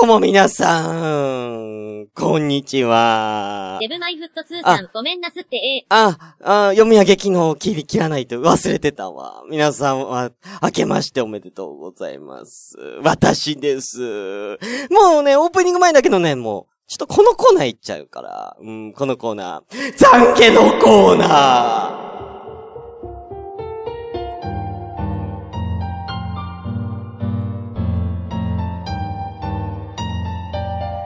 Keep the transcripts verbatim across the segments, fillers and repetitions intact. どうも皆さん、こんにちは。デブマイフットツーさん、ごめんなすってえ。あ、あ、読み上げ機能を切り切らないと忘れてたわ。皆さんは、明けましておめでとうございます。私です。もうね、オープニング前だけどね、もう、ちょっとこのコーナー行っちゃうから、うん、このコーナー、懺悔のコーナー。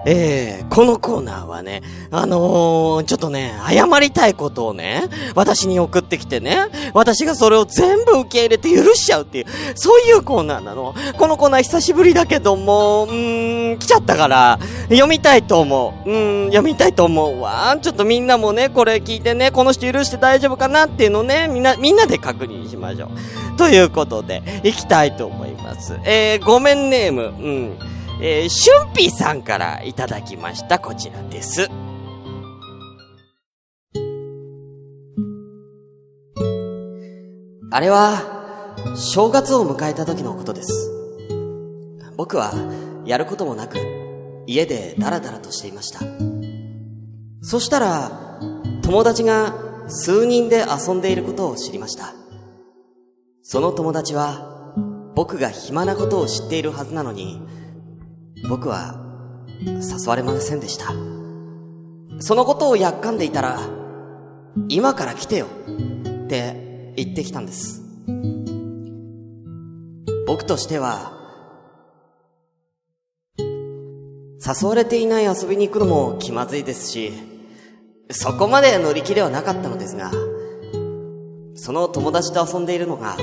えー、このコーナーはね、あのー、ちょっとね、謝りたいことをね、私に送ってきてね、私がそれを全部受け入れて許しちゃうっていう、そういうコーナーなの。このコーナー久しぶりだけども、うーん、来ちゃったから、読みたいと思う。うーん、読みたいと思うわ。ちょっとみんなもね、これ聞いてね、この人許して大丈夫かなっていうのをね、みんな、みんなで確認しましょう。ということで、行きたいと思います。えー、ごめんネーム、うん。えー、しゅんぴーさんからいただきました。こちらです。あれは、正月を迎えた時のことです。僕は、やることもなく、家でダラダラとしていました。そしたら、友達が数人で遊んでいることを知りました。その友達は、僕が暇なことを知っているはずなのに、僕は誘われませんでした。そのことをやっかんでいたら、今から来てよって言ってきたんです。僕としては、誘われていない遊びに行くのも気まずいですし、そこまで乗り気ではなかったのですが、その友達と遊んでいるのが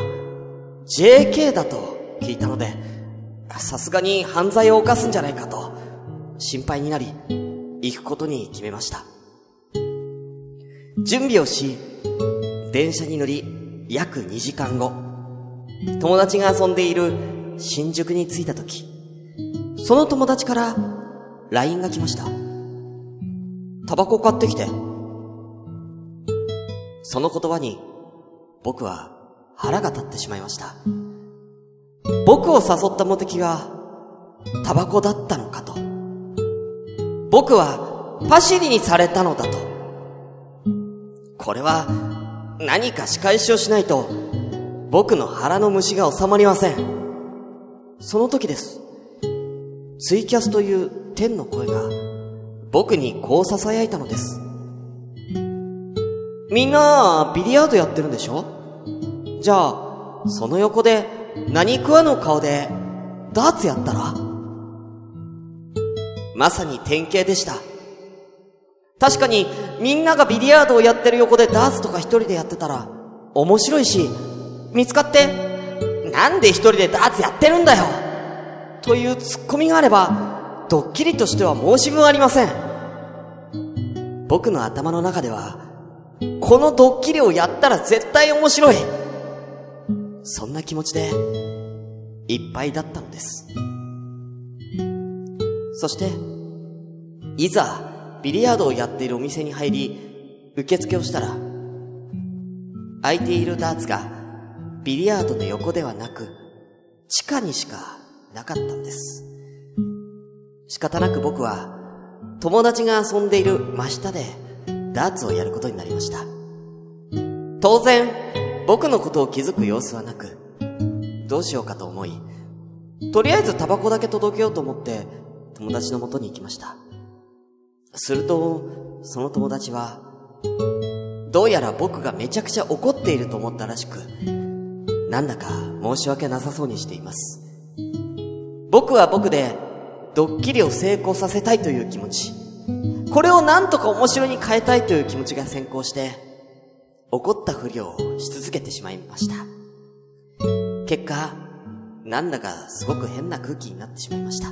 ジェーケー だと聞いたので、さすがに犯罪を犯すんじゃないかと心配になり、行くことに決めました。準備をし、電車に乗り、約にじかんご、友達が遊んでいる新宿に着いたとき、その友達から ライン が来ました。タバコ買ってきて。その言葉に僕は腹が立ってしまいました。僕を誘ったモテキがタバコだったのかと、僕はパシリにされたのだと。これは何か仕返しをしないと僕の腹の虫が収まりません。その時です。ツイキャスという天の声が僕にこう囁いたのです。みんなビリヤードやってるんでしょ？じゃあその横で何食わぬ顔でダーツやったら？まさに典型でした。確かにみんながビリヤードをやってる横でダーツとか一人でやってたら面白いし、見つかってなんで一人でダーツやってるんだよというツッコミがあればドッキリとしては申し分ありません。僕の頭の中では、このドッキリをやったら絶対面白い、そんな気持ちでいっぱいだったのです。そしていざビリヤードをやっているお店に入り、受付をしたら、空いているダーツがビリヤードの横ではなく地下にしかなかったんです。仕方なく僕は友達が遊んでいる真下でダーツをやることになりました。当然僕のことを気づく様子はなく、どうしようかと思い、とりあえずタバコだけ届けようと思って友達の元に行きました。するとその友達は、どうやら僕がめちゃくちゃ怒っていると思ったらしく、なんだか申し訳なさそうにしています。僕は僕でドッキリを成功させたいという気持ち、これをなんとか面白いに変えたいという気持ちが先行して、怒った不良をし続けてしまいました。結果、なんだかすごく変な空気になってしまいました。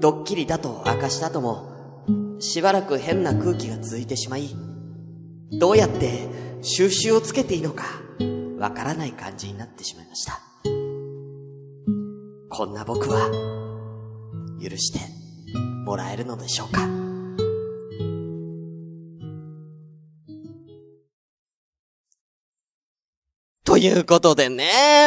ドッキリだと明かした後も、しばらく変な空気が続いてしまい、どうやって収拾をつけていいのかわからない感じになってしまいました。こんな僕は許してもらえるのでしょうか。ということでね、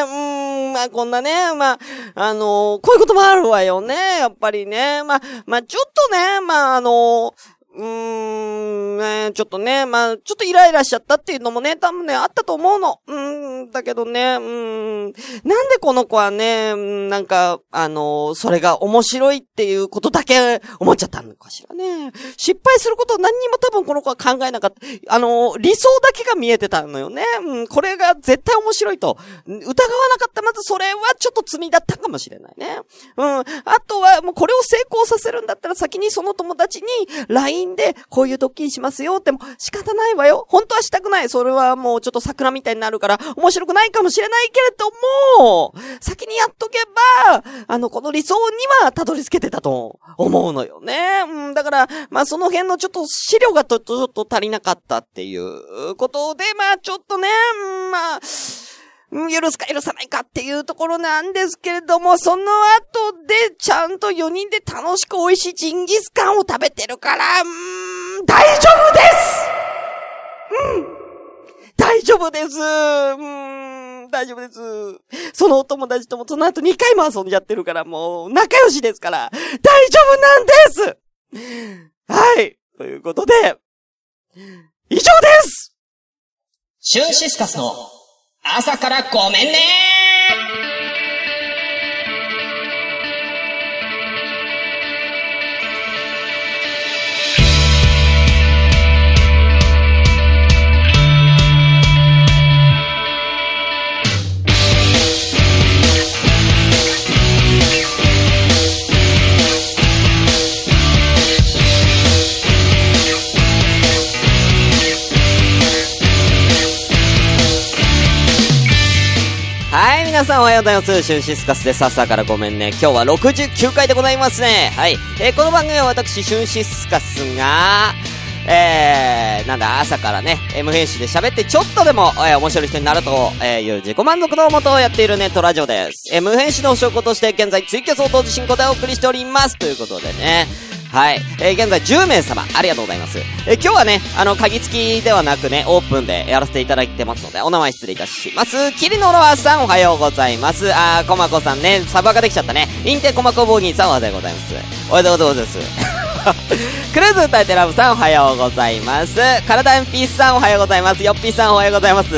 うーん、ん、まあこんなね、まあ、あのー、こういうこともあるわよね、やっぱりね。まあ、まあちょっとね、まああのー、うーん、ね、ちょっとね、まあ、ちょっとイライラしちゃったっていうのもね、多分ね、あったと思うの。うーん、だけどね、うーん、なんでこの子はね、なんか、あの、それが面白いっていうことだけ思っちゃったのかしらね。失敗することを何にも多分この子は考えなかった。あの、理想だけが見えてたのよね。うん、これが絶対面白いと。疑わなかった。まずそれはちょっと罪だったかもしれないね。うん、あとは、もうこれを成功させるんだったら先にその友達に ラインでこういうドッキリしますよっても仕方ないわよ。本当はしたくない。それはもうちょっと桜みたいになるから面白くないかもしれないけれども、先にやっとけばあのこの理想にはたどり着けてたと思うのよね。うん、だからまあその辺のちょっと資料がとちょっと足りなかったっていうことで、まあちょっとね、まあ許すか許さないかっていうところなんですけれども、その後でちゃんとよにんで楽しく美味しいジンギスカンを食べてるから、うーん、大丈夫です。うん、大丈夫です。うーん、大丈夫です。そのお友達ともその後にかいも遊んじゃってるから、もう仲良しですから大丈夫なんです。はい、ということで以上です。シューシスカスの朝からごめんね。皆さんおはようございます。シューシスカスです。朝からごめんね。今日はろくじゅうきゅうかいでございますね。はい、えー、この番組は私シューシスカスがえー、なんだ朝からね無編集で喋ってちょっとでも、えー、面白い人になるという自己満足のもとをやっているネットラジオです。えー、無編集の証拠として現在ツイキャスを同時進行でお送りしておりますということでね。はい、えー、現在じゅうめいさまありがとうございます。えー、今日はねあの鍵付きではなくねオープンでやらせていただいてますので、お名前失礼いたします。キリノロアさんおはようございます。あーコマコさんね、サバができちゃったね。インテコマコボギーさんおはようございます。おはようございます。クルーズ歌えてラブさんおはようございます。カラダンピースさんおはようございます。ヨッピーさんおはようございます。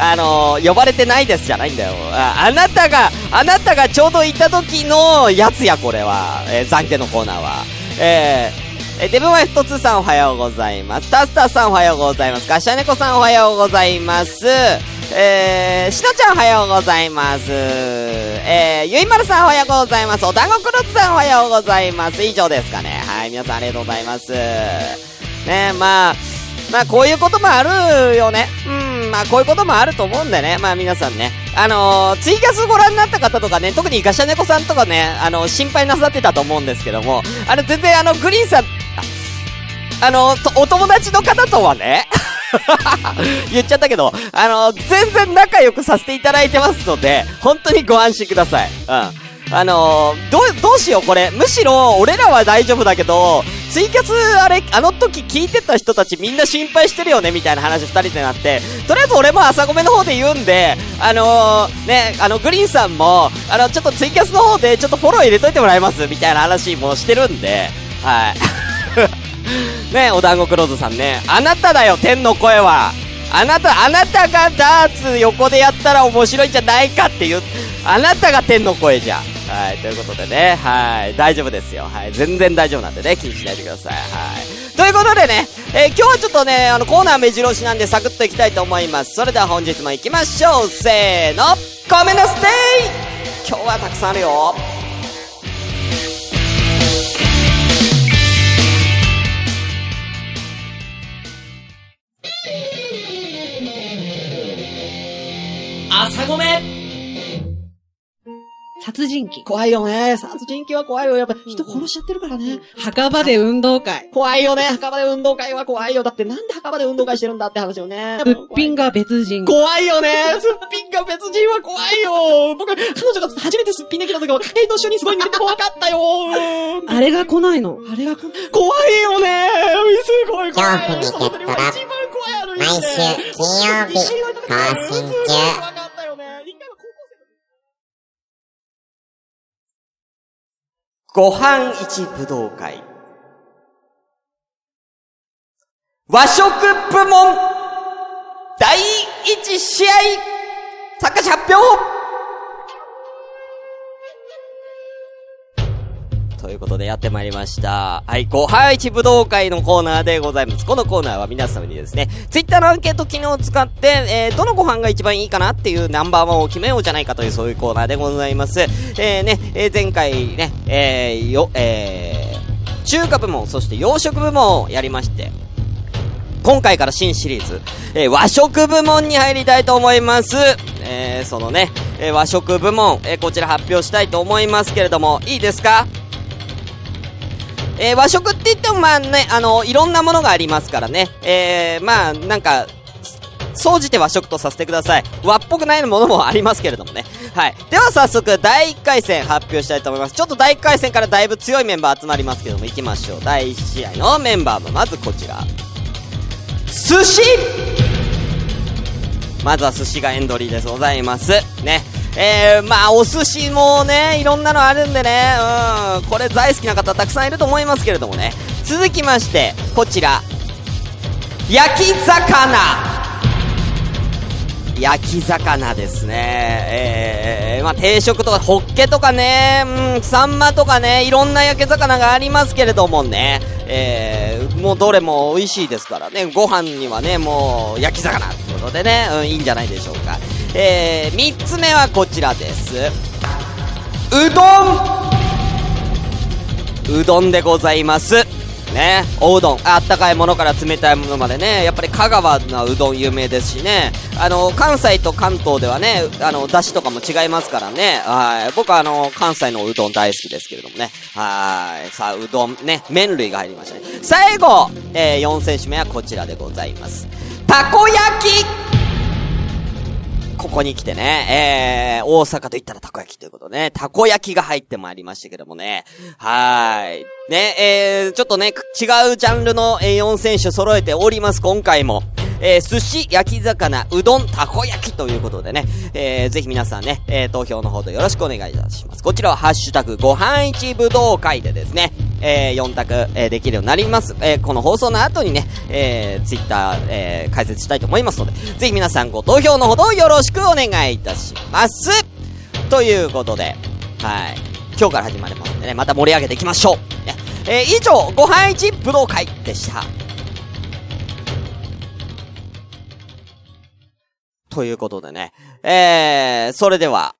あのー、呼ばれてないですじゃないんだよ。 あ, あなたがあなたがちょうどいた時のやつや、これは。えー、暫定のコーナーはえー、デブマイフトツーさんおはようございます。タスターさんおはようございます。ガシャネコさんおはようございます。えー、しのちゃんおはようございます。えー、ゆいまるさんおはようございます。おだんごくろつさんおはようございます。以上ですかね。はい、皆さんありがとうございます。ね、まあ、まあこういうこともあるよね。うん、まあこういうこともあると思うんでね。まあ皆さんね。あのー、ツイキャスご覧になった方とかね、特にガシャネコさんとかね、あのー、心配なさってたと思うんですけども、あの、全然あの、グリーンさん、あのー、お友達の方とはね、言っちゃったけど、あのー、全然仲良くさせていただいてますので、本当にご安心ください。うん。あのー、どう、どうしようこれ。むしろ、俺らは大丈夫だけど、ツイキャス、あれ、あの時聞いてた人たちみんな心配してるよね、みたいな話二人でなって、とりあえず俺も朝ごめの方で言うんで、あのー、ね、あの、グリーンさんも、あの、ちょっとツイキャスの方でちょっとフォロー入れといてもらえます、みたいな話もしてるんで、はい。ね、お団子クローズさんね、あなただよ、天の声は。あなた、あなたがダーツ横でやったら面白いんじゃないかっていう、あなたが天の声じゃん。はい、ということでね、はい、大丈夫ですよ。はい、全然大丈夫なんでね、気にしないでください。はい。ということでね、えー、今日はちょっとね、あの、コーナー目白押しなんでサクッといきたいと思います。それでは本日も行きましょう。せーの、ごめんなさい。今日はたくさんあるよ。朝ごめん殺人鬼。怖いよね。殺人鬼は怖いよ。やっぱ人殺しちゃってるからね。うん、墓場で運動会。怖いよね。墓場で運動会は怖いよ。だってなんで墓場で運動会してるんだって話よね。すっぴんが別人。怖いよね。すっぴんが別人は怖いよ。僕、彼女が初めてすっぴんできた時は、家計と一緒にすごい似てて怖かったよ。あれが来ないの。あれが来ない。怖いよね。すごい怖い。恐怖にゲットラブ。毎週金曜日更新中。ご飯市武道会和食部門第一試合参加者発表ということでやってまいりました。はい、ご飯市武道会のコーナーでございます。このコーナーは皆様にですね、ツイッターのアンケート機能を使って、えー、どのご飯が一番いいかなっていうナンバーワンを決めようじゃないかという、そういうコーナーでございます。えーね、えー、前回ね、えー、よ、えー、中華部門、そして洋食部門をやりまして、今回から新シリーズ、えー、和食部門に入りたいと思います。えー、そのね、えー、和食部門、えー、こちら発表したいと思いますけれども、いいですか？えー、和食って言ってもまあね、あの、いろんなものがありますからね。えー、まあなんか、総じて和食とさせてください。和っぽくないものもありますけれどもね。はい。では早速、だいいっかい戦発表したいと思います。ちょっとだいいっかい戦からだいぶ強いメンバー集まりますけども、行きましょう。だいいち試合のメンバーもまずこちら。寿司、まずは寿司がエントリーでございますね。えー、まあお寿司もね、いろんなのあるんでね、うん、これ大好きな方たくさんいると思いますけれどもね。続きましてこちら、焼き魚、焼き魚ですね。えー、まあ定食とかホッケとかね、うん、サンマとかね、いろんな焼き魚がありますけれどもね、えー、もうどれも美味しいですからね、ご飯にはね、もう焼き魚ということでね、うん、いいんじゃないでしょうか。えー、三つ目はこちらです。うどん、うどんでございますね。おうどん、あったかいものから冷たいものまでね、やっぱり香川のうどん有名ですしね、あの関西と関東ではね、あの出汁とかも違いますからね。はい、僕はあの関西のうどん大好きですけれどもね。はい、さあうどんね、麺類が入りましたね。最後、えー、よん選手目はこちらでございます。たこ焼き、ここに来てね、えー、大阪といったらたこ焼きということでね、たこ焼きが入ってまいりましたけどもね。はーい。ね、えー、ちょっとね、違うジャンルのよん選手揃えております、今回も。えー、寿司、焼き魚、うどん、たこ焼きということでね、えー、ぜひ皆さんね、えー、投票の方でよろしくお願いいたします。こちらはハッシュタグご飯市武道会でですね、えー、よん択、えー、できるようになります。えー、この放送の後にね、えー、ツイッター、えー、解説したいと思いますので、ぜひ皆さんご投票のほどよろしくお願いいたします。ということで、はい、今日から始まりますんでね、また盛り上げていきましょう。えー、以上、ご飯市武道会でした。ということでね、えー、それでは、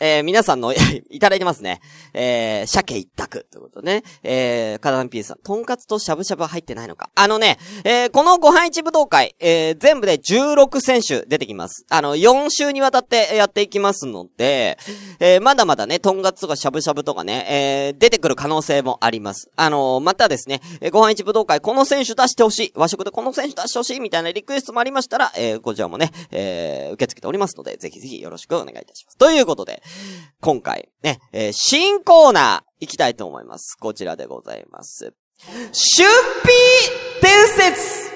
えー、皆さんのいただいてますね、えー、鮭一択ということでね、えー、カダンピースさん、とんかつとしゃぶしゃぶは入ってないのか。あのね、えー、このご飯市武道会、えー、全部でじゅうろく選手出てきます。あの、よん週にわたってやっていきますので、えー、まだまだね、とんかつとかしゃぶしゃぶとかね、えー、出てくる可能性もあります。あのー、またですね、ご飯市武道会、この選手出してほしい、和食でこの選手出してほしいみたいなリクエストもありましたら、えー、こちらもね、えー、受け付けておりますので、ぜひぜひよろしくお願いいたします。ということで、今回ね、えー、新コーナー行きたいと思います。こちらでございます。出費伝説。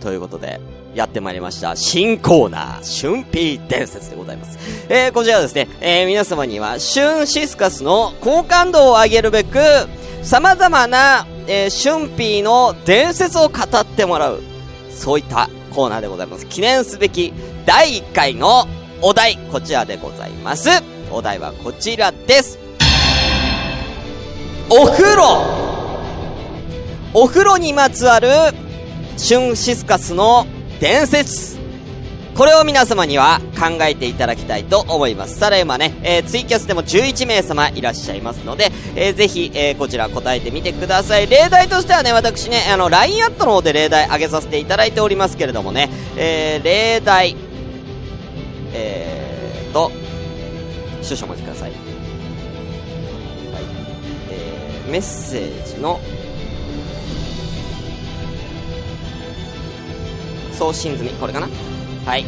ということでやってまいりました新コーナー、春ピー伝説でございます。えー、こちらはですね、えー、皆様にはシュンシスカスの好感度を上げるべく、様々な、えー、シュンピーの伝説を語ってもらう、そういったコーナーでございます。記念すべきだいいっかいのお題、こちらでございます。お題はこちらです。お風呂、お風呂にまつわるシュンシスカスの伝説、これを皆様には考えていただきたいと思います。さらに今ね、えー、ツイキャスでもじゅういち名様いらっしゃいますので、えー、ぜひ、えー、こちら答えてみてください。例題としてはね、私ね、あの ライン アットの方で例題上げさせていただいておりますけれどもね、えー、例題、えーと少々お待ちください。はい、えー、メッセージの送信済み、これかな。はい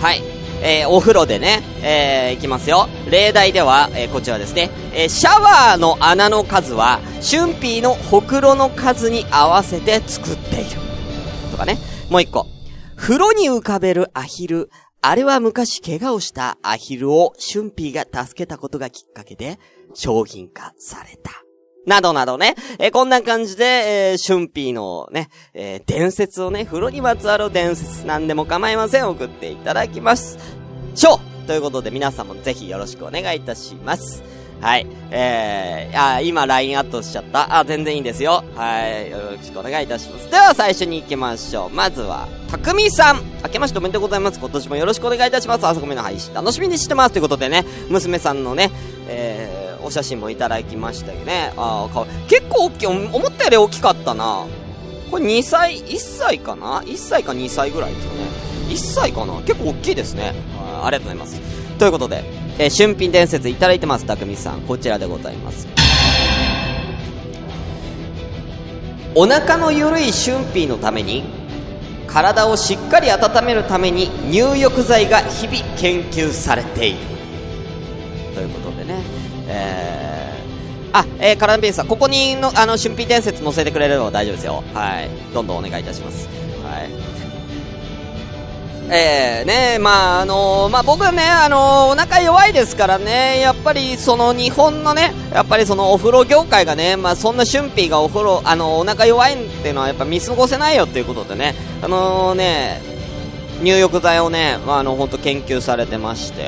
はい、えー、お風呂でね、えー、いきますよ。例題では、えー、こちらですね、えー、シャワーの穴の数はシュンピーのほくろの数に合わせて作っているとかね。もう一個。風呂に浮かべるアヒル。あれは昔怪我をしたアヒルをシュンピーが助けたことがきっかけで商品化された。などなどね。えー、こんな感じで、えー、シュンピーのね、えー、伝説をね、風呂にまつわる伝説なんでも構いません。送っていただきます。ショーということで皆さんもぜひよろしくお願いいたします。はい。えー、あ、今 ライン アットしちゃった。あ、全然いいんですよ。はい。よろしくお願いいたします。では最初に行きましょう。まずは、たくみさん。明けましておめでとうございます。今年もよろしくお願いいたします。あそこめの配信楽しみにしてます。ということでね、娘さんのね、えー、お写真もいただきましたよね。ああ、かわいい。結構大きい。思ったより大きかったな。これにさい、いっさいかな ?いっ 歳かにさいぐらいですよね。いっさいかな。結構大きいですね。あ, ありがとうございます。ということで、えー、春品伝説いただいてます。たくみさん。こちらでございます。お腹の緩い春品のために、体をしっかり温めるために入浴剤が日々研究されている。ということでね。えー、あ、えー、カランビースさん、ここにの、あの、春品伝説載せてくれれば大丈夫ですよ。はい。どんどんお願いいたします。はい。えー、ね、まあ、あのー、まあ、僕はね、あのー、お腹弱いですからね、やっぱりその日本のね、やっぱりそのお風呂業界がね、まあ、そんな春品がお風呂、あのー、お腹弱いっていうのはやっぱ見過ごせないよっていうことでね、あのー、ね、入浴剤をね、まあ、あの、ほんと研究されてまして、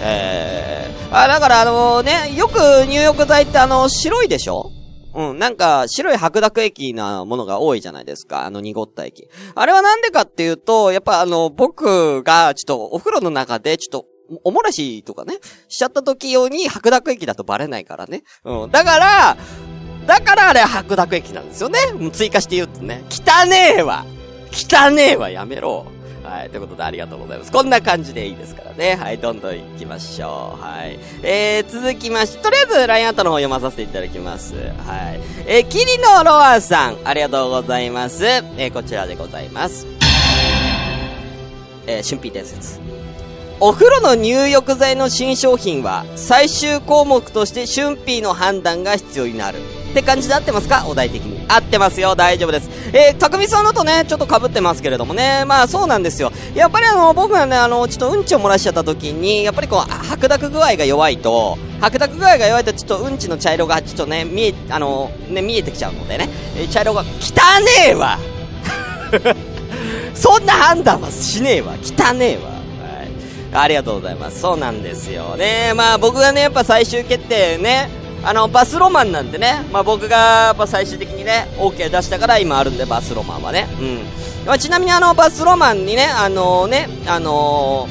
えー、あ、だからあのね、よく入浴剤ってあの、白いでしょ?うん、なんか、白い白濁液なものが多いじゃないですか。あの、濁った液。あれはなんでかっていうと、やっぱあの、僕が、ちょっと、お風呂の中で、ちょっと、お漏らしとかね、しちゃった時用に白濁液だとバレないからね。うん、だから、だからあれは白濁液なんですよね。もう追加して言うとね、汚ねえわ!汚ねえわ、やめろ。はい、ということでありがとうございます。こんな感じでいいですからね。はい、どんどん行きましょう。はい。えー、続きまして、とりあえず、ラインアウトの方読まさせていただきます。はい。えー、キリノロアさん、ありがとうございます。えー、こちらでございます。えー、春品伝説。お風呂の入浴剤の新商品は、最終項目として春品の判断が必要になる。って感じで合ってますか？お題的に合ってますよ。大丈夫です。えー、たくみさんのとねちょっと被ってますけれどもね、まあそうなんですよ。やっぱりあの僕がねあのちょっとうんちを漏らしちゃった時にやっぱりこう白濁具合が弱いと白濁具合が弱いとちょっとうんちの茶色がちょっとね見えあのね見えてきちゃうのでね、茶色が汚ねえわそんな判断はしねえわ、汚ねえわ。はい、ありがとうございます。そうなんですよね。まあ僕がねやっぱ最終決定ね。あのバスロマンなんでね、まあ、僕がやっぱ最終的にね OK 出したから今あるんで、バスロマンはね、うん、まあ、ちなみにあのバスロマンにねあのー、ねあの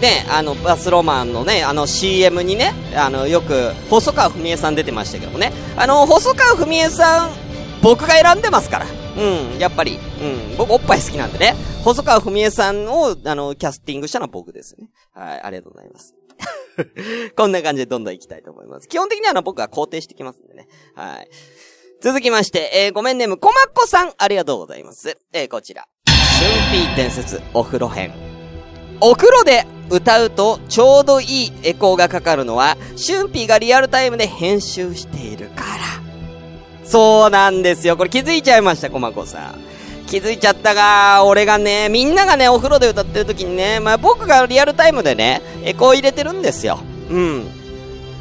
ー、ねあのバスロマンのねあの シーエム にねあのよく細川文江さん出てましたけどもね、あの細川文江さん僕が選んでますから、うん、やっぱり、うん、僕おっぱい好きなんでね、細川文江さんをあのキャスティングしたのは僕ですね。はい、ありがとうございます。こんな感じでどんどん行きたいと思います。基本的には僕は肯定してきますんでね。はい。続きまして、えー、ごめんねむこまっこさん、ありがとうございます。えー、こちら。春品伝説お風呂編。お風呂で歌うとちょうどいいエコーがかかるのは、春品がリアルタイムで編集しているから。そうなんですよ。これ気づいちゃいました、こまっこさん。気づいちゃったが、俺がね、みんながね、お風呂で歌ってる時にね、まあ僕がリアルタイムでね、エコー入れてるんですよ。うん。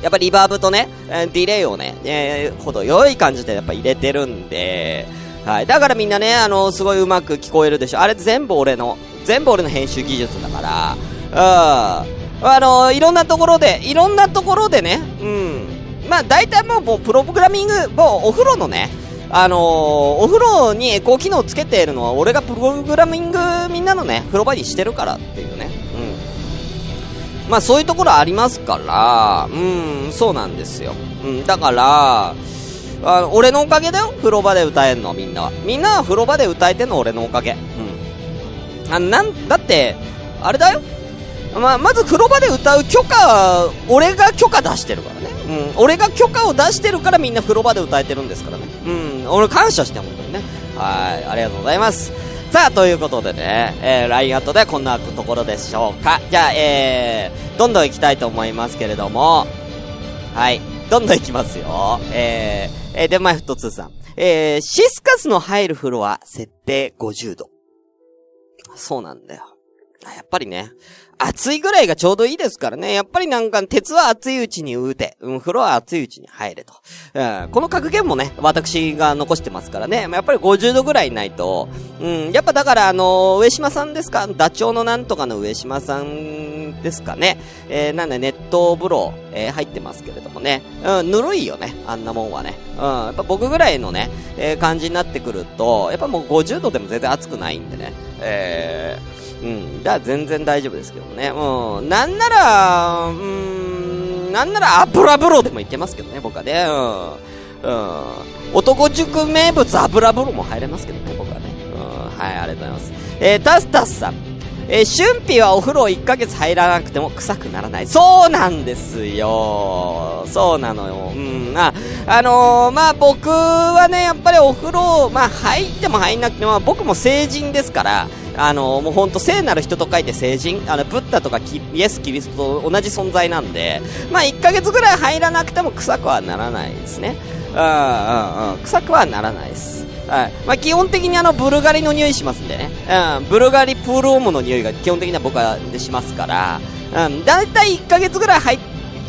やっぱリバーブとね、ディレイをね、えー、程よい感じでやっぱ入れてるんで、はい。だからみんなね、あの、すごいうまく聞こえるでしょ。あれ全部俺の、全部俺の編集技術だから、うん。あの、いろんなところで、いろんなところでね、うん。まあ大体もう、もうプログラミング、もうお風呂のね、あのー、お風呂にエコー機能をつけているのは俺がプログラミングみんなのね風呂場にしてるからっていうね、うん、まあそういうところありますから、うん、そうなんですよ、うん、だからあの俺のおかげだよ、風呂場で歌えんのみんなは、みんなは風呂場で歌えてんの俺のおかげ、うん、あなんだってあれだよ、まあ、まず風呂場で歌う許可俺が許可出してるからね、うん、俺が許可を出してるからみんな風呂場で歌えてるんですからね、うん、俺感謝して本当にね、はい、ありがとうございます。さあということでね、えー、ラインアットでこんなところでしょうか。じゃあ、えー、どんどん行きたいと思いますけれども、はい、どんどんいきますよ。えー、えー、で、マイフットツーさん。えー、シスカスの入るフロア、設定ごじゅうど。そうなんだよ。やっぱりね、暑いぐらいがちょうどいいですからね。やっぱりなんか、鉄は熱いうちに打て、うん、風呂は熱いうちに入れと。うん、この格言もね、私が残してますからね。まあ、やっぱりごじゅうどぐらいないと、うん、やっぱだからあのー、上島さんですか、ダチョウのなんとかの上島さんですかね。えー、なんで熱湯風呂、えー、入ってますけれどもね。うん、ぬるいよね、あんなもんはね。うん、やっぱ僕ぐらいのね、えー、感じになってくると、やっぱもうごじゅうどでも全然暑くないんでね。えー、うん、だから全然大丈夫ですけどもね。うん、なんなら、うーん、なんなら油風呂でもいけますけどね、僕はね。うん、うん、男塾名物油風呂も入れますけどね、僕はね。うん、はい、ありがとうございます。えー、タスタスさん、えー、春辟はお風呂いっかげつ入らなくても臭くならない。そうなんですよ。そうなのよ。うん、あ、あのー、まあ、僕はね、やっぱりお風呂、まあ、入っても入んなくても、僕も成人ですから、あのもうほんと聖なる人と書いて聖人、あのブッダとかキイエスキリストと同じ存在なんで、まあいっかげつぐらい入らなくても臭くはならないですね。うんうんうん、臭くはならないです。はい、まあ基本的にあのブルガリの匂いしますんでね。うん、ブルガリプールオムの匂いが基本的には僕はしますから、うん、だいたいいっかげつぐらい入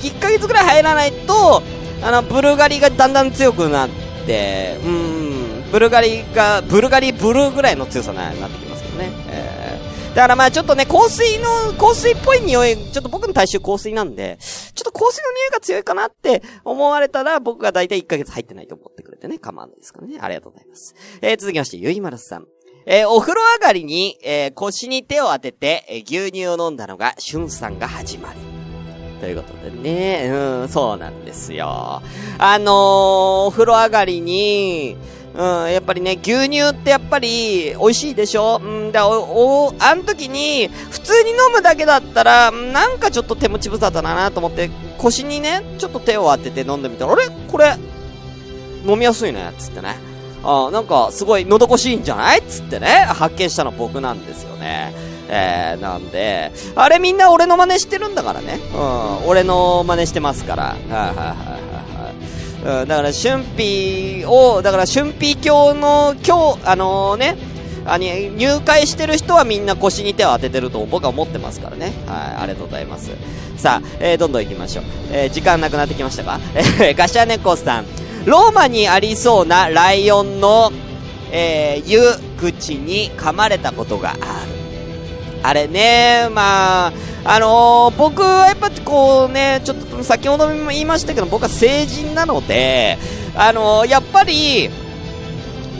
いっかげつぐらい入らないと、あのブルガリがだんだん強くなって、うーん、ブルガリがブルガリブルーぐらいの強さになってきます。えー、だからまあちょっとね、香水の香水っぽい匂い、ちょっと僕の体臭香水なんで、ちょっと香水の匂いが強いかなって思われたら、僕がだいたいいっかげつ入ってないと思ってくれてね、構わないですからね。ありがとうございます。えー、続きましてゆいまるさん、えー、お風呂上がりに、えー、腰に手を当てて、えー、牛乳を飲んだのがしゅんさんが始まりということでね。うん、そうなんですよ。あのー、お風呂上がりに、うん、やっぱりね、牛乳ってやっぱり美味しいでしょ。うんだ、お、お、あの時に普通に飲むだけだったら、なんかちょっと手持ち無沙汰だなと思って、腰にね、ちょっと手を当てて飲んでみたら、あれこれ、飲みやすいね、つってね。あ、なんかすごい喉越しいんじゃないつってね、発見したの僕なんですよね。えー、なんで、あれみんな俺の真似してるんだからね。うん、俺の真似してますから。はいはいはい。うん、だから、春辟を、だから、春辟教の、今日、あのー、ね、あに、入会してる人はみんな腰に手を当ててると僕は思ってますからね。はい、ありがとうございます。さあ、えー、どんどん行きましょう。えー、時間なくなってきましたか。えー、ガシャネコさん。ローマにありそうなライオンの、えー、湯口に噛まれたことがある。あれね、まあ、あのー、僕はやっぱこうね、ちょっと先ほども言いましたけど、僕は成人なので、あのー、やっぱり、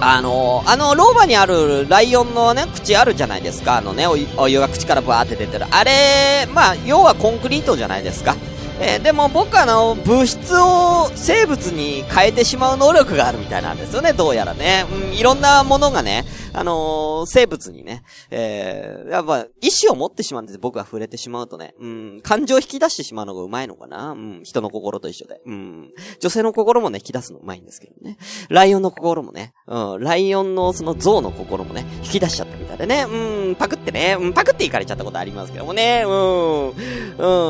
あのー、あの、ローマにあるライオンのね、口あるじゃないですか。あのね、お湯、お湯が口からバーって出てる。あれ、まあ、要はコンクリートじゃないですか。えー、でも僕はあの、物質を生物に変えてしまう能力があるみたいなんですよね、どうやらね。うん、いろんなものがね、あのー、生物にね、えー、やっぱ、意志を持ってしまうんです。僕が触れてしまうとね。うん、感情を引き出してしまうのがうまいのかな。うん、人の心と一緒で。うん、女性の心もね、引き出すのうまいんですけどね。ライオンの心もね、うん、ライオンのその象の心もね、引き出しちゃったみたいでね。うん、パクってね、うん、パクっていかれちゃったことありますけどもね。うん、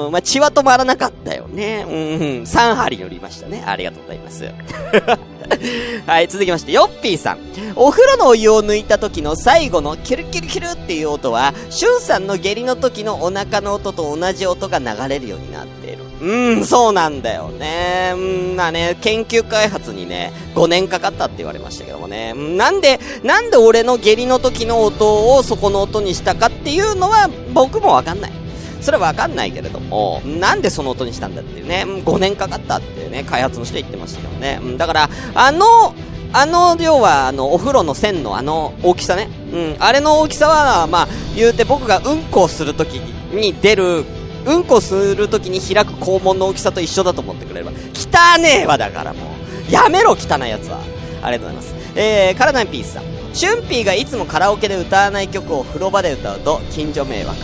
うん、まあ、血は止まらなかったよね。うん、さんはり寄りましたね。ありがとうございます。はい、続きまして、ヨッピーさん。お風呂のお湯を抜いた時の最後のキュルキュルキュルっていう音は、シュンさんの下痢の時のお腹の音と同じ音が流れるようになっている。うーん、そうなんだよね。うん、なね、研究開発にね、ごねんかかったって言われましたけどもね。なんで、なんで俺の下痢の時の音をそこの音にしたかっていうのは、僕もわかんない。それはわかんないけれども、なんでその音にしたんだっていうね、ごねんかかったってね、開発の人言ってましたけどね。だから、あの、あの、要は、あの、お風呂の線のあの大きさね。うん、あれの大きさは、まあ、言うて僕がうんこをするときに出る、うんこするときに開く肛門の大きさと一緒だと思ってくれれば。汚ねえわ、だからもう。やめろ、汚いやつは。ありがとうございます。えー、カラダンピースさん。シュンピーがいつもカラオケで歌わない曲を風呂場で歌うと、近所迷惑。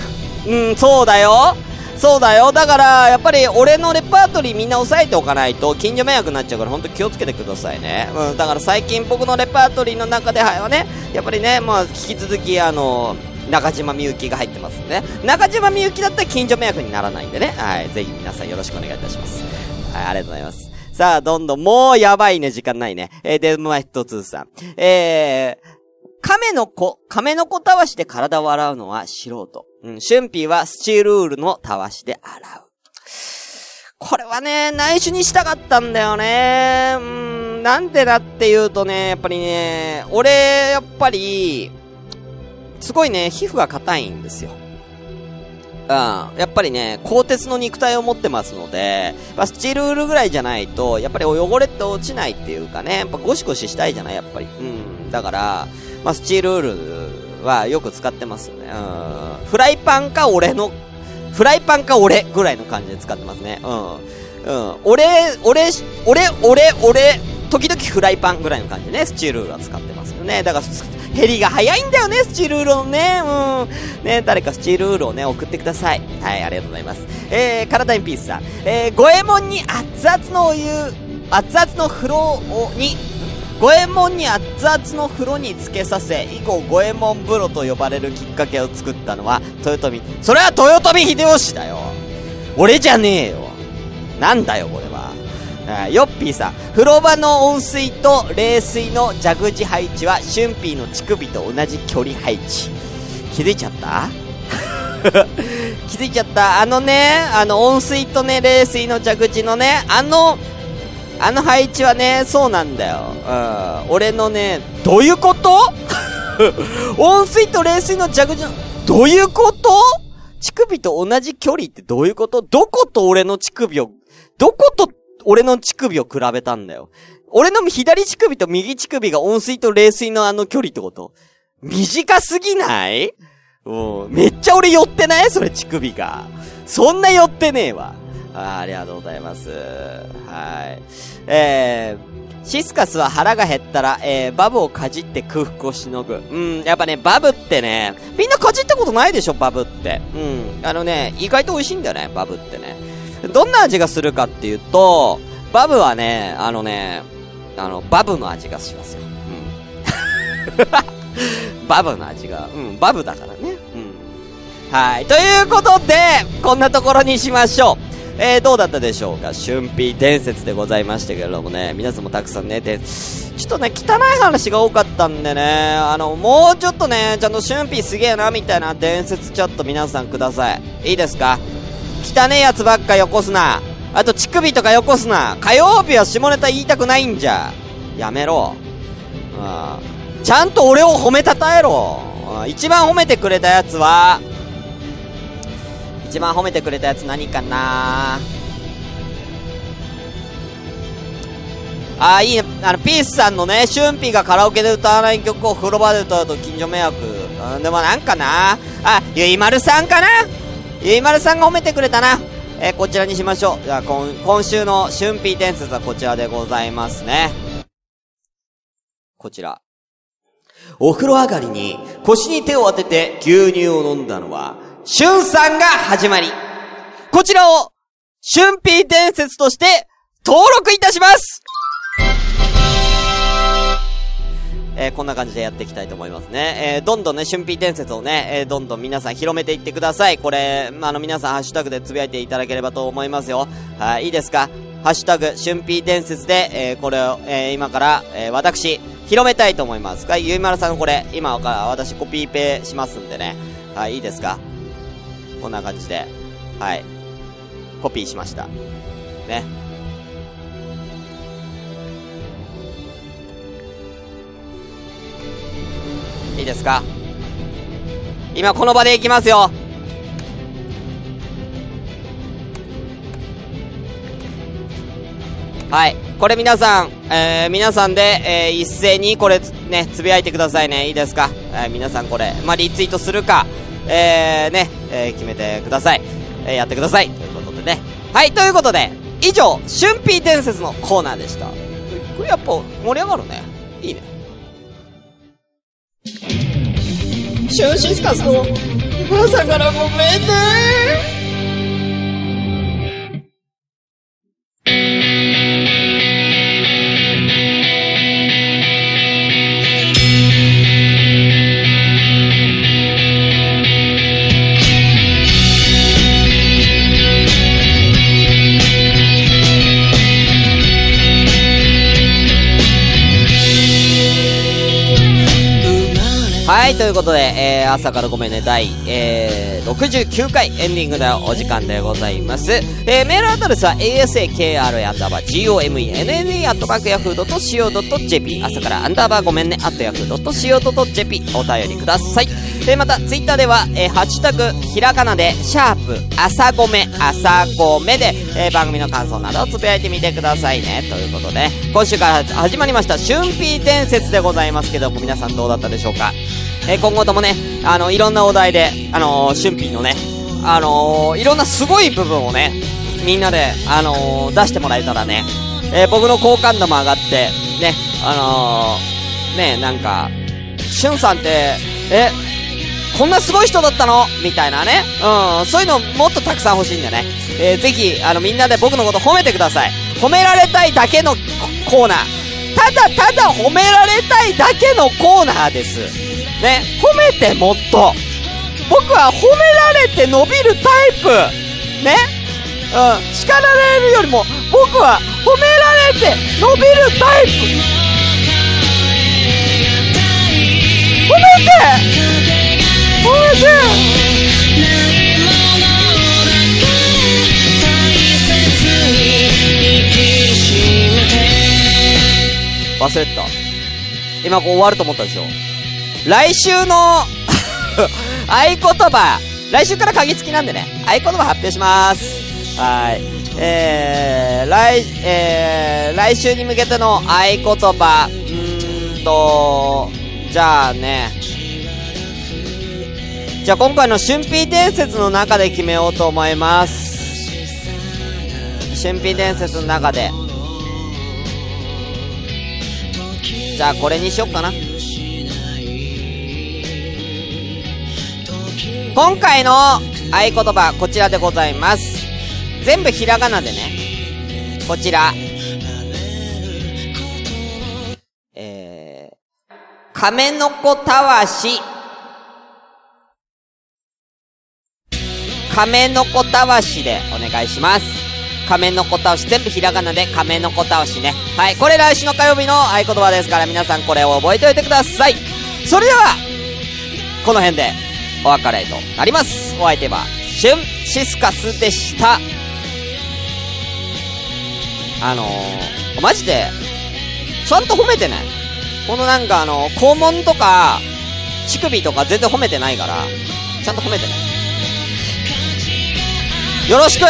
うん、そうだよ。そうだよ。だから、やっぱり俺のレパートリーみんな押さえておかないと、近所迷惑になっちゃうから、ほんと気をつけてくださいね。うん、だから最近僕のレパートリーの中ではね、やっぱりね、まあ、引き続き、あの、中島みゆきが入ってますんでね。中島みゆきだったら近所迷惑にならないんでね。はい。ぜひ皆さんよろしくお願いいたします。はい、ありがとうございます。さあ、どんどん、もうやばいね、時間ないね。えー、デンマイトツーさん。えー、亀の子、亀の子たわしで体を洗うのは素人。うん、シュンピーはスチールウールのたわしで洗う。これはね、内緒にしたかったんだよね。うーん、なんでだって言うとね、やっぱりね、俺、やっぱり、すごいね、皮膚が硬いんですよ。うん、やっぱりね、鋼鉄の肉体を持ってますので、まあ、スチールウールぐらいじゃないと、やっぱり汚れって落ちないっていうかね、やっぱゴシゴシしたいじゃない、やっぱり。うん、だから、まあ、スチールウールはよく使ってますよね。うん、フライパンか俺の、フライパンか俺ぐらいの感じで使ってますね。うん。うん。俺、俺、俺、俺、俺、時々フライパンぐらいの感じでね、スチールウールは使ってますよね。だから、減りが早いんだよね、スチールウールをね。うん。ね、誰かスチールウールをね、送ってください。はい、ありがとうございます。えー、カラダインピースさん。えー、五右衛門に熱々のお湯、熱々の風呂に、五右衛門に熱々の風呂につけさせ、以降五右衛門風呂と呼ばれるきっかけを作ったのは、豊臣。それは豊臣秀吉だよ。俺じゃねえよ。なんだよ、これは。ヨッピーさん、風呂場の温水と冷水の蛇口配置は春ピーの乳首と同じ距離配置。気づいちゃった気づいちゃった。あのね、あの温水とね、冷水の蛇口のね、あのあの配置はね、そうなんだよ。うん、俺のね、どういうこと温水と冷水の蛇口のどういうこと、乳首と同じ距離ってどういうこと、どこと俺の乳首を、どこと俺の乳首を比べたんだよ。俺の左乳首と右乳首が温水と冷水のあの距離ってこと、短すぎない？うん、めっちゃ俺寄ってない？それ乳首が。そんな寄ってねえわ。あー、ありがとうございます。はい。えー、シスカスは腹が減ったら、えー、バブをかじって空腹をしのぐ。うん、やっぱね、バブってね、みんなかじったことないでしょ、バブって。うん。あのね、意外と美味しいんだよね、バブってね。どんな味がするかっていうと、バブはね、あのね、あの、バブの味がしますよ。うん。バブの味が、うん、バブだからね。うん。はい。ということで、こんなところにしましょう。えー、どうだったでしょうか。春辟伝説でございましたけれどもね、皆さんもたくさんね、で、ちょっとね、汚い話が多かったんでね、あの、もうちょっとね、ちゃんと春辟すげえな、みたいな伝説ちょっと皆さんください。いいですか。汚えやつばっかよこすな。あと乳首とかよこすな。火曜日は下ネタ言いたくないんじゃ。やめろ。ああ、ちゃんと俺を褒めたたえろ。ああ、一番褒めてくれたやつは、一番褒めてくれたやつ何かな。ああ、いいね。あの、ピースさんのね、シュンピーがカラオケで歌わない曲を風呂場で歌うと近所迷惑。うん、でもなんかな。あ、ゆいまるさんかな。ゆいまるさんが褒めてくれたな。えー、こちらにしましょう。じゃあ、こん、今週の春辟伝説はこちらでございますね。こちら。お風呂上がりに腰に手を当てて牛乳を飲んだのは、しゅんさんが始まり。こちらを、春辟伝説として登録いたします。えー、こんな感じでやっていきたいと思いますね。えー、どんどんね、春辟伝説をね、えー、どんどん皆さん広めていってください。これ、あの、皆さんハッシュタグでつぶやいていただければと思いますよ。はい、いいですか。ハッシュタグ、春辟伝説で、えー、これを、えー、今から、えー、私、広めたいと思います。はい、ゆいまるさんこれ、今から私コピーペしますんでね。はい、いいですか。こんな感じで、はい、コピーしました。ね。いいですか。今この場で行きますよ。はい、これ皆さん、えー、皆さんで、えー、一斉にこれね、つぶやいてくださいね。いいですか、えー、皆さんこれ、まあ、リツイートするか、えー、ね、えー、決めてください、えー、やってくださいということでね。はい、ということで以上、春辟伝説のコーナーでした。これやっぱ盛り上がるね。いいね。シュンシスカスの朝からごめんね。はい、ということで、えー、朝からごめんね、第、えー、ろくじゅうきゅうかいエンディングのお時間でございます。えー、メールアドレスは エーエスエーケーアールアンダーバージーオーエムイーエヌエヌエーアットマークヤフードットシーオードットジェーピー 朝からアンダーバーごめんね、アットヤフードットシーオードットジェーピー お便りください。えー、また、ツイッターでは、えー、ハッシュタグ、ひらがなで、シャープ、朝ごめ、朝ごめで、えー、番組の感想などをつぶやいてみてくださいね。ということで、今週から始まりました、春辟伝説でございますけども、皆さんどうだったでしょうか。えー、今後ともね、あのいろんなお題で、あのー、春辟のね、あのー、いろんなすごい部分をね、みんなで、あのー、出してもらえたらね、えー、僕の好感度も上がってね、あのー、ねなんかしゅんさんってえこんなすごい人だったのみたいなね、うん、そういうのもっとたくさん欲しいんでね、えー、ぜひあのみんなで僕のこと褒めてください。褒められたいだけのコーナー、ただただ褒められたいだけのコーナーですね、褒めてもっと。僕は褒められて伸びるタイプね、うん、叱られるよりも僕は褒められて伸びるタイプ。褒めて褒めて忘れてた。今こう終わると思ったでしょ。来週の合言葉、来週から鍵付きなんでね、合言葉発表します。はい、えー、来、えー、来週に向けての合言葉、んーとじゃあねじゃあ今回の春辟伝説の中で決めようと思います。春辟伝説の中でじゃあこれにしよっかな。今回の合言葉こちらでございます。全部ひらがなでね、こちら、えー、亀の子たわし、亀の子たわしでお願いします。亀の子たわし、全部ひらがなで亀の子たわしね。はい、これ来週の火曜日の合言葉ですから、皆さんこれを覚えておいてください。それではこの辺でお別れとなります。お相手はシュンシスカスでした。あのー、マジでちゃんと褒めてね。このなんかあのー、肛門とか乳首とか全然褒めてないから、ちゃんと褒めてね。よろしく。